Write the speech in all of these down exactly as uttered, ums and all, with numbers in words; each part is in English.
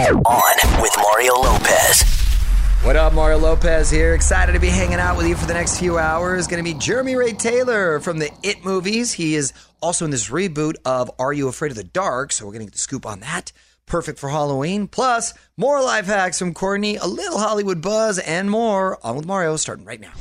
On with Mario Lopez. What up, Mario Lopez here. Excited to be hanging out with you for the next few hours. Going to be Jeremy Ray Taylor from the It movies. He is also in this reboot of Are You Afraid of the Dark? So we're going to get the scoop on that. Perfect for Halloween. Plus, more life hacks from Courtney, a little Hollywood buzz, and more. On with Mario, starting right now.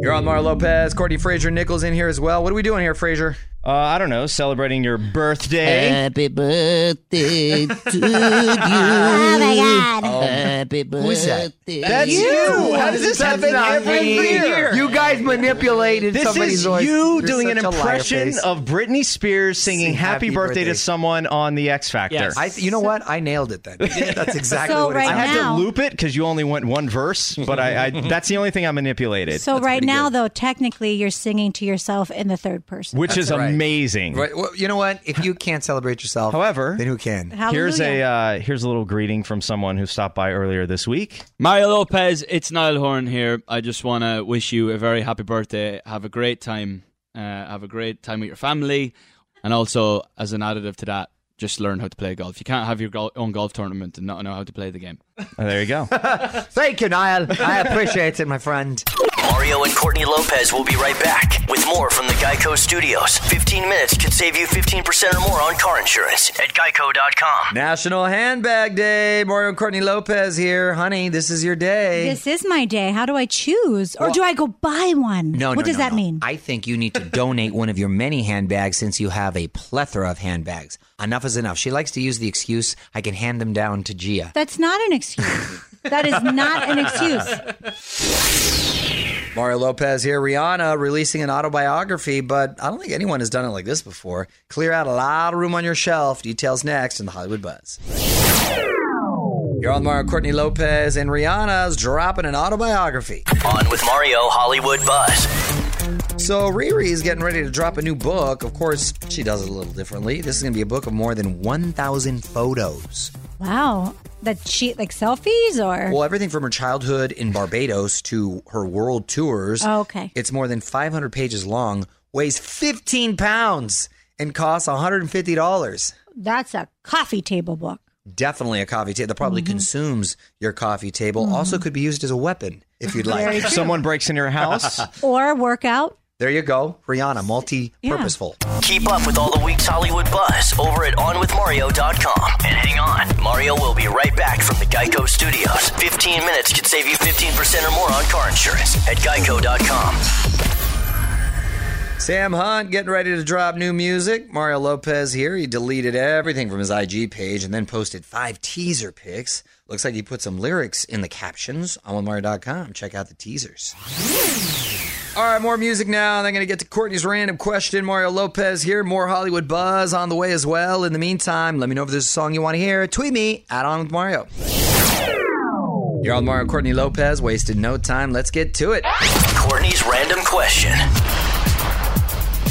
You're on Mario Lopez. Courtney Fraser Nichols in here as well. What are we doing here, Fraser? Uh, I don't know, celebrating your birthday. Happy birthday to you. Oh, my God. Oh. Happy birthday. Who is that? That's you. you. How does this That's happen every year? year? You guys manipulated this somebody's voice. This is you You're doing an impression of Britney Spears singing Sing happy, happy birthday, birthday to someone on The X Factor. Yes. I, you know so, what? I nailed it then. That's exactly so what right it is. I had to loop it because you only went one verse, but I, I that's the only thing I manipulated. So that's right now, good. though, technically you're singing to yourself in the third person. Which that's is amazing. Right. Amazing. Right. Well, you know what? If you can't celebrate yourself, however, then who can? Hallelujah. Here's a uh, here's a little greeting from someone who stopped by earlier this week. Mario Lopez, it's Niall Horan here. I just want to wish you a very happy birthday. Have a great time. Uh, have a great time with your family. And also, as an additive to that, just learn how to play golf. You can't have your go- own golf tournament and not know how to play the game. Oh, there you go. Thank you, Niall. I appreciate it, my friend. Mario and Courtney Lopez will be right back with more from the GEICO Studios. fifteen minutes could save you fifteen percent or more on car insurance at geico dot com. National Handbag Day. Mario and Courtney Lopez here. Honey, this is your day. This is my day. How do I choose? Or well, do I go buy one? No, What no, does no, that no. mean? I think you need to donate one of your many handbags since you have a plethora of handbags. Enough is enough. She likes to use the excuse, I can hand them down to Gia. That's not an excuse. That is not an excuse. Mario Lopez here. Rihanna releasing an autobiography, but I don't think anyone has done it like this before. Clear out a lot of room on your shelf. Details next in the Hollywood Buzz. You're on Mario, Courtney Lopez, and Rihanna's dropping an autobiography. On with Mario, Hollywood Buzz. So Riri is getting ready to drop a new book. Of course, she does it a little differently. This is going to be a book of more than one thousand photos. Wow. That she, like selfies or? Well, everything from her childhood in Barbados to her world tours. Oh, okay. It's more than five hundred pages long, weighs fifteen pounds, and costs one hundred fifty dollars. That's a coffee table book. Definitely a coffee table that probably mm-hmm. consumes your coffee table. Mm-hmm. Also could be used as a weapon if you'd like. If someone breaks in your house. Or workout. There you go. Rihanna, multi-purposeful. Yeah. Keep up with all the week's Hollywood buzz over at on with mario dot com. And hang on. Mario will be right back from the GEICO Studios. fifteen minutes could save you fifteen percent or more on car insurance at geico dot com. Sam Hunt getting ready to drop new music. Mario Lopez here. He deleted everything from his I G page and then posted five teaser pics. Looks like he put some lyrics in the captions on with mario dot com. Check out the teasers. All right, more music now. And I'm going to get to Courtney's random question. Mario Lopez here. More Hollywood buzz on the way as well. In the meantime, let me know if there's a song you want to hear. Tweet me at On With Mario. You're on Mario. Courtney Lopez. Wasted no time. Let's get to it. Courtney's random question.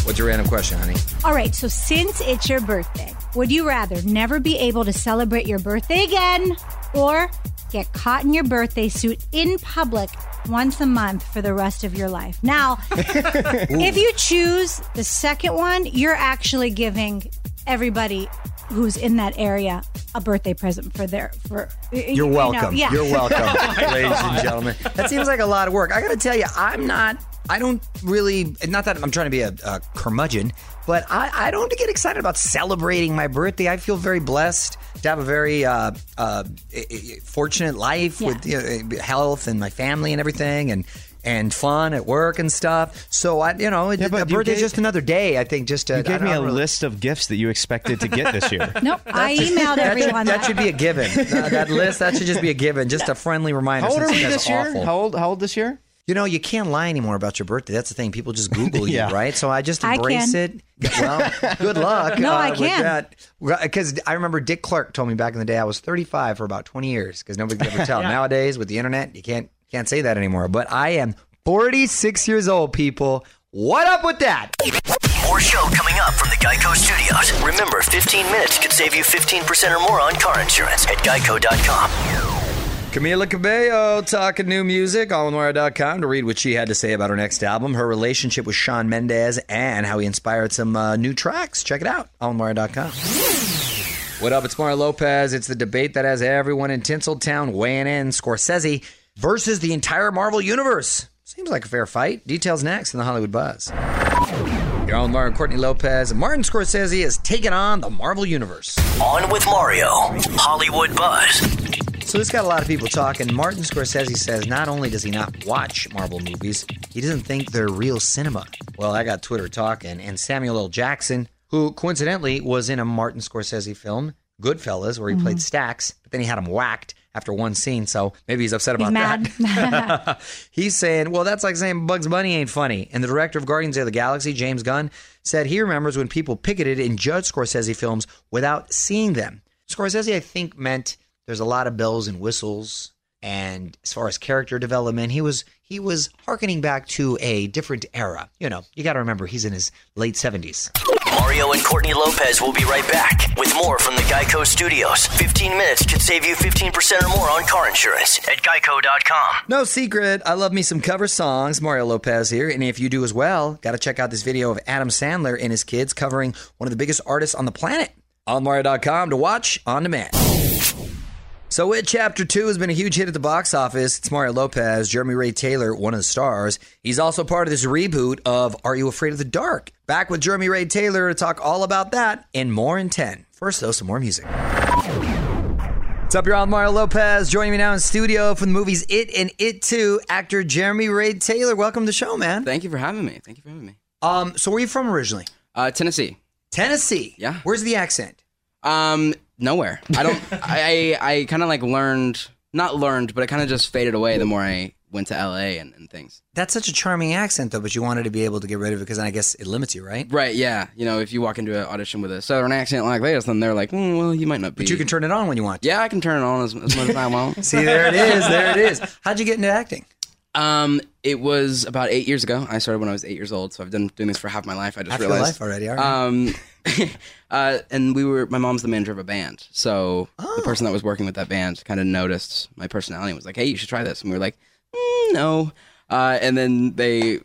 What's your random question, honey? All right, so since it's your birthday, would you rather never be able to celebrate your birthday again or get caught in your birthday suit in public once a month for the rest of your life? Now, if you choose the second one, you're actually giving everybody who's in that area a birthday present for their for you're you welcome. Know, yeah. You're welcome, ladies and gentlemen. That seems like a lot of work. I got to tell you, I'm not. I don't really. Not that I'm trying to be a, a curmudgeon, but I, I don't get excited about celebrating my birthday. I feel very blessed to have a very uh, uh, fortunate life yeah. with you know, health and my family and everything, and. And fun at work and stuff. So, I, you know, yeah, a birthday's just another day, I think. Just to, You gave me a really... list of gifts that you expected to get this year. Nope, that's I emailed a, everyone. That, that should be a given. uh, that list, that should just be a given. Just a friendly reminder. How old are we this awful. year? How old, how old this year? You know, you can't lie anymore about your birthday. That's the thing. People just Google yeah. you, right? So I just embrace I it. Well, good luck. No, uh, I can. Because I remember Dick Clark told me back in the day I was thirty-five for about twenty years because nobody could ever tell. yeah. Nowadays, with the internet, you can't. Can't say that anymore, but I am forty-six years old, people. What up with that? More show coming up from the GEICO studios. Remember, fifteen minutes could save you fifteen percent or more on car insurance at geico dot com. Camila Cabello talking new music on with mario dot com to read what she had to say about her next album, her relationship with Shawn Mendes, and how he inspired some uh, new tracks. Check it out on with mario dot com. What up? It's Mario Lopez. It's the debate that has everyone in Tinseltown weighing in. Scorsese versus the entire Marvel Universe. Seems like a fair fight. Details next in the Hollywood Buzz. Your own Mario and Courtney Lopez. And Martin Scorsese is taking on the Marvel Universe. On with Mario. Hollywood Buzz. So this got a lot of people talking. Martin Scorsese says not only does he not watch Marvel movies, he doesn't think they're real cinema. Well, I got Twitter talking. And Samuel L. Jackson, who coincidentally was in a Martin Scorsese film, Goodfellas, where he mm-hmm. played Stax, but then he had him whacked after one scene, so maybe he's upset about he's mad. that. He's saying, well, that's like saying Bugs Bunny ain't funny. And the director of Guardians of the Galaxy, James Gunn, said he remembers when people picketed and judged Scorsese films without seeing them. Scorsese, I think, meant there's a lot of bells and whistles, and as far as character development, he was he was hearkening back to a different era. You know, you got to remember, he's in his late seventies. Mario and Courtney Lopez will be right back with more from the GEICO Studios. fifteen minutes could save you fifteen percent or more on car insurance at geico dot com. No secret, I love me some cover songs. Mario Lopez here. And if you do as well, got to check out this video of Adam Sandler and his kids covering one of the biggest artists on the planet. On Mario dot com to watch on demand. So It Chapter two has been a huge hit at the box office. It's Mario Lopez, Jeremy Ray Taylor, one of the stars. He's also part of this reboot of Are You Afraid of the Dark? Back with Jeremy Ray Taylor to talk all about that and more in ten. First, though, some more music. What's up, y'all? Mario Lopez joining me now in studio for the movies It and It two, actor Jeremy Ray Taylor. Welcome to the show, man. Thank you for having me. Thank you for having me. Um, so where are you from originally? Uh, Tennessee. Tennessee? Yeah. Where's the accent? Um... Nowhere. I don't. I I, I kind of like learned, not learned, but it kind of just faded away the more I went to L A and, and things. That's such a charming accent, though. But you wanted to be able to get rid of it because I guess it limits you, right? Right. Yeah. You know, if you walk into an audition with a Southern accent like this, then they're like, mm, well, you might not be. But you can turn it on when you want to. Yeah, I can turn it on as, as much as I want. See, there it is. There it is. How'd you get into acting? Um, it was about eight years ago. I started when I was eight years old, so I've been doing this for half my life. I just half realized. Half your life already, all right. Um, uh, and we were, my mom's the manager of a band, so oh. the person that was working with that band kind of noticed my personality and was like, hey, you should try this. And we were like, mm, no. Uh, and then they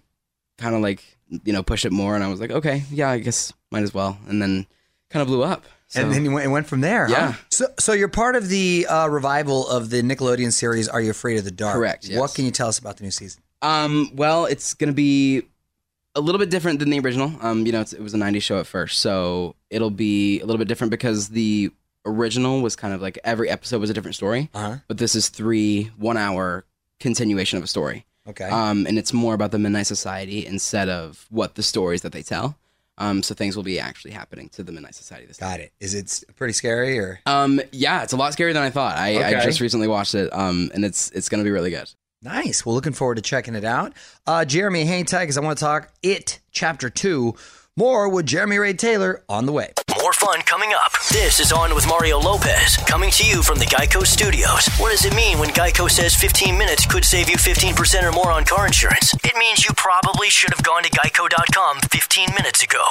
kind of like, you know, pushed it more, and I was like, okay, yeah, I guess might as well. And then kind of blew up. So, and then you went, it went from there, yeah. Huh? So, so you're part of the uh, revival of the Nickelodeon series, Are You Afraid of the Dark? Correct, yes. What can you tell us about the new season? Um, well, it's going to be a little bit different than the original. Um, you know, it's, it was a nineties show at first, so it'll be a little bit different because the original was kind of like every episode was a different story, uh-huh. but this is three one-hour continuation of a story. Okay. Um, and it's more about the Midnight Society instead of what the stories that they tell. Um, so things will be actually happening to the Midnight Society this time. Got it. Is it pretty scary or? Um, yeah, it's a lot scarier than I thought. I, okay. I just recently watched it, um, and it's it's going to be really good. Nice. Well, looking forward to checking it out. Uh, Jeremy, hang tight because I want to talk It Chapter two. More with Jeremy Ray Taylor on the way. More fun coming up. This is On with Mario Lopez, coming to you from the GEICO studios. What does it mean when GEICO says fifteen minutes could save you fifteen percent or more on car insurance? It means you probably should have gone to geico dot com fifteen minutes ago.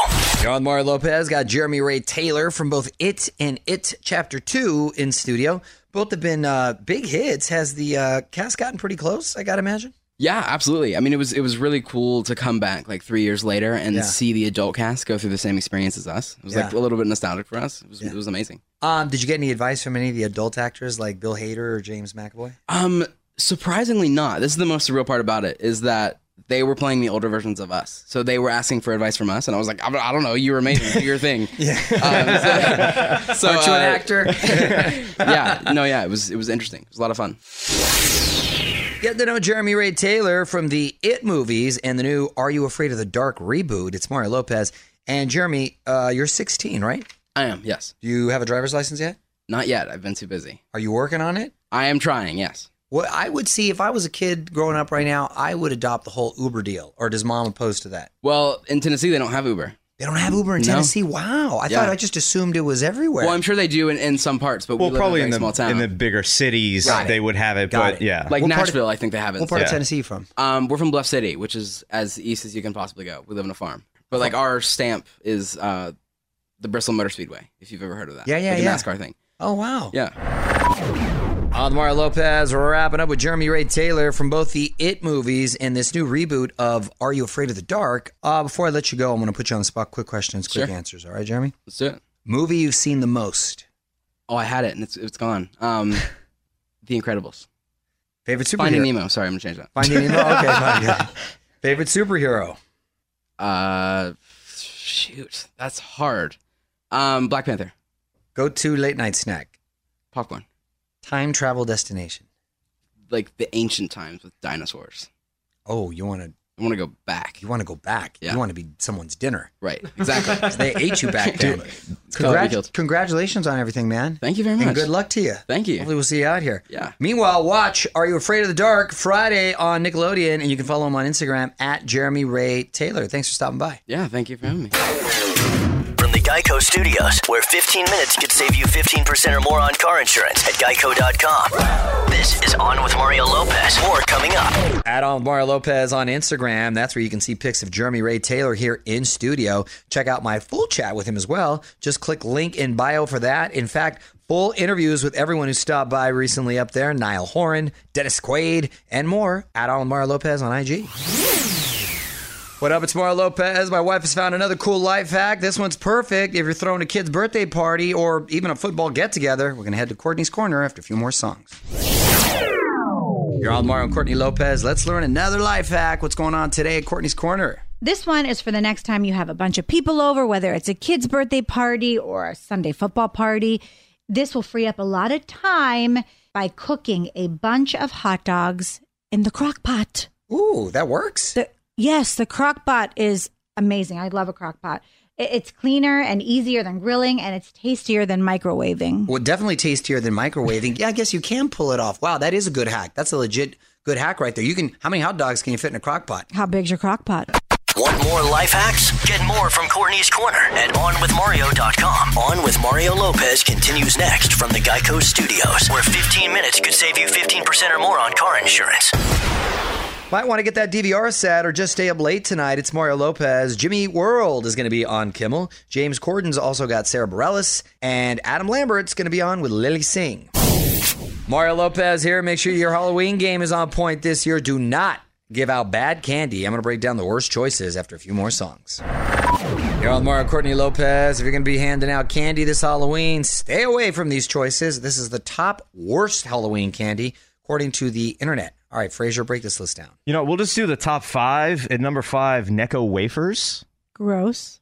You're on Mario Lopez. Got Jeremy Ray Taylor from both It and It Chapter two in studio. Both have been uh, big hits. Has the uh, cast gotten pretty close, I gotta imagine? Yeah, absolutely. I mean, it was it was really cool to come back like three years later and yeah. see the adult cast go through the same experience as us. It was yeah. like a little bit nostalgic for us. It was, yeah. it was amazing. Um, did you get any advice from any of the adult actors like Bill Hader or James McAvoy? Um, surprisingly not. This is the most surreal part about it is that they were playing the older versions of us. So they were asking for advice from us. And I was like, I don't know. You were amazing. Do your thing. yeah. Um, so, so, Aren't you uh, an actor? yeah. No, yeah. It was, it was interesting. It was a lot of fun. Get to know Jeremy Ray Taylor from the It movies and the new Are You Afraid of the Dark reboot. It's Mario Lopez. And Jeremy, uh, you're sixteen, right? I am, yes. Do you have a driver's license yet? Not yet. I've been too busy. Are you working on it? I am trying, yes. Well, I would see if I was a kid growing up right now, I would adopt the whole Uber deal. Or does mom oppose to that? Well, in Tennessee, they don't have Uber. They don't have Uber in no. Tennessee? Wow. I yeah. thought I just assumed it was everywhere. Well, I'm sure they do in, in some parts, but well, we live probably in a very small town. In the bigger cities, right. they would have it, Got but it. yeah. Like what Nashville, of, I think they have it. What part yeah. of Tennessee are you from? Um, we're from Bluff City, which is as east as you can possibly go. We live on a farm. But like oh. our stamp is uh, the Bristol Motor Speedway, if you've ever heard of that. Yeah, yeah, like yeah. the NASCAR thing. Oh, wow. Yeah. On Mario Lopez, we're wrapping up with Jeremy Ray Taylor from both the It movies and this new reboot of Are You Afraid of the Dark? Uh, before I let you go, I'm going to put you on the spot. Quick questions, quick sure. answers. All right, Jeremy? Let's do it. Movie you've seen the most? Oh, I had it, and it's it's gone. Um, The Incredibles. Favorite superhero? Finding Nemo. Sorry, I'm going to change that. Finding Nemo? Okay, fine. Favorite superhero? Uh, shoot, that's hard. Um, Black Panther. Go-to late-night snack? Popcorn. Time travel destination, like the ancient times with dinosaurs. Oh, you want to? I want to go back. You want to go back? Yeah. You want to be someone's dinner, right? Exactly. So they ate you back then. Congrat- congratulations on everything, man. Thank you very much. And good luck to you. Thank you. Hopefully, we'll see you out here. Yeah. Meanwhile, watch Are You Afraid of the Dark Friday on Nickelodeon, and you can follow him on Instagram at Jeremy Ray Taylor. Thanks for stopping by. Yeah, thank you for having me. GEICO Studios, where fifteen minutes could save you fifteen percent or more on car insurance at geico dot com. This is On with Mario Lopez. More coming up. At On with Mario Lopez on Instagram. That's where you can see pics of Jeremy Ray Taylor here in studio. Check out my full chat with him as well. Just click link in bio for that. In fact, full interviews with everyone who stopped by recently up there. Niall Horan, Dennis Quaid, and more. At On with Mario Lopez on I G. What up, it's Mario Lopez. My wife has found another cool life hack. This one's perfect if you're throwing a kid's birthday party or even a football get-together. We're going to head to Courtney's Corner after a few more songs. You're on Mario and Courtney Lopez. Let's learn another life hack. What's going on today at Courtney's Corner? This one is for the next time you have a bunch of people over, whether it's a kid's birthday party or a Sunday football party. This will free up a lot of time by cooking a bunch of hot dogs in the crock pot. Ooh, that works. The- Yes, the crock pot is amazing. I love a crock pot. It's cleaner and easier than grilling, and it's tastier than microwaving. Well, definitely tastier than microwaving. Yeah, I guess you can pull it off. Wow, that is a good hack. That's a legit good hack right there. You can. How many hot dogs can you fit in a crock pot? How big's your crock pot? Want more life hacks? Get more from Courtney's Corner at on with mario dot com. On with Mario Lopez continues next from the GEICO Studios, where fifteen minutes could save you fifteen percent or more on car insurance. Might want to get that D V R set or just stay up late tonight. It's Mario Lopez. Jimmy Eat World is going to be on Kimmel. James Corden's also got Sarah Bareilles. And Adam Lambert's going to be on with Lily Singh. Mario Lopez here. Make sure your Halloween game is on point this year. Do not give out bad candy. I'm going to break down the worst choices after a few more songs. You're on Mario Courtney Lopez. If you're going to be handing out candy this Halloween, stay away from these choices. This is the top worst Halloween candy according to the internet. All right, Fraser, break this list down. You know, we'll just do the top five. At number five, Necco wafers. Gross.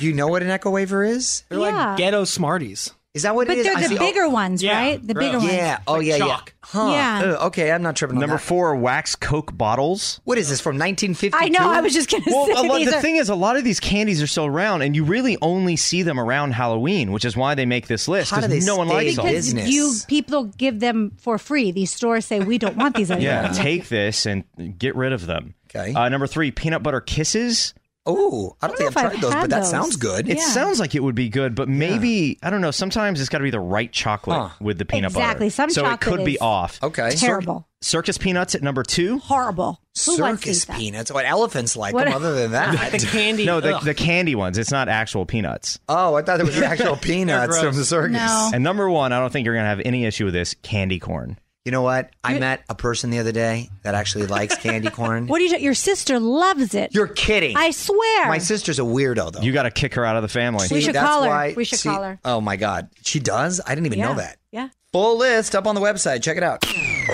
You know what a Necco wafer is? They're yeah. like ghetto Smarties. Is that what but it is? But they're the bigger oh, ones, yeah, right? The bigger yeah. ones. Yeah. Oh, yeah, yeah. Huh. Yeah. Ugh, okay, I'm not tripping on Number that. four, wax Coke bottles. What is this, from nineteen fifty-two? I know, I was just going to well, say a lot, these The are... thing is, a lot of these candies are still around, and you really only see them around Halloween, which is why they make this list. How do they no one likes them. Because you, people give them for free. These stores say, we don't want these anymore. Yeah, take this and get rid of them. Okay. Uh, number three, peanut butter kisses. Oh, I don't, I don't think I've tried I've those, but that those. sounds good. It yeah. sounds like it would be good, but maybe, yeah. I don't know, sometimes it's got to be the right chocolate huh. with the peanut exactly. butter. Exactly, some so chocolate So it could is be off. Okay. Terrible. Cir- circus peanuts at number two. Horrible. Who circus peanuts? What, elephants like what? them other than that? The candy. No, the, the candy ones. It's not actual peanuts. Oh, I thought it was actual peanuts from the circus. No. And number one, I don't think you're going to have any issue with this, candy corn. You know what? I met a person the other day that actually likes candy corn. What do you do? Your sister loves it. You're kidding. I swear. My sister's a weirdo, though. You got to kick her out of the family. See, we should call her. Why, we should see, call her. Oh, my God. She does? I didn't even yeah. know that. Yeah. Full list up on the website. Check it out.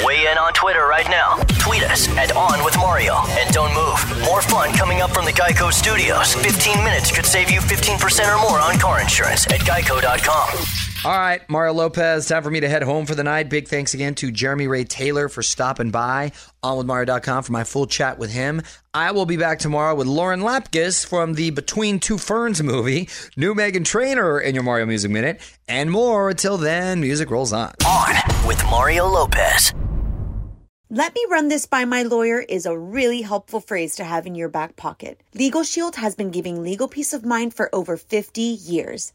Weigh in on Twitter right now. Tweet us at On With Mario. And don't move. More fun coming up from the GEICO studios. fifteen minutes could save you fifteen percent or more on car insurance at geico dot com. All right, Mario Lopez, time for me to head home for the night. Big thanks again to Jeremy Ray Taylor for stopping by. on with mario dot com for my full chat with him. I will be back tomorrow with Lauren Lapkus from the Between Two Ferns movie, new Meghan Trainor in your Mario Music Minute, and more. Until then, music rolls on. On with Mario Lopez. Let me run this by my lawyer is a really helpful phrase to have in your back pocket. LegalShield has been giving legal peace of mind for over fifty years.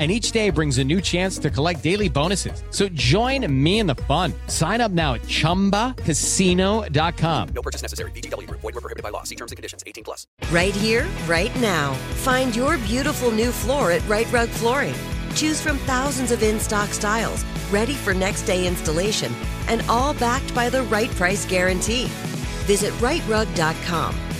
And each day brings a new chance to collect daily bonuses. So join me in the fun. Sign up now at chumba casino dot com. No purchase necessary. V G W. Void where prohibited by law. See terms and conditions. eighteen plus. Right here, right now. Find your beautiful new floor at Right Rug Flooring. Choose from thousands of in-stock styles, ready for next day installation, and all backed by the right price guarantee. Visit right rug dot com.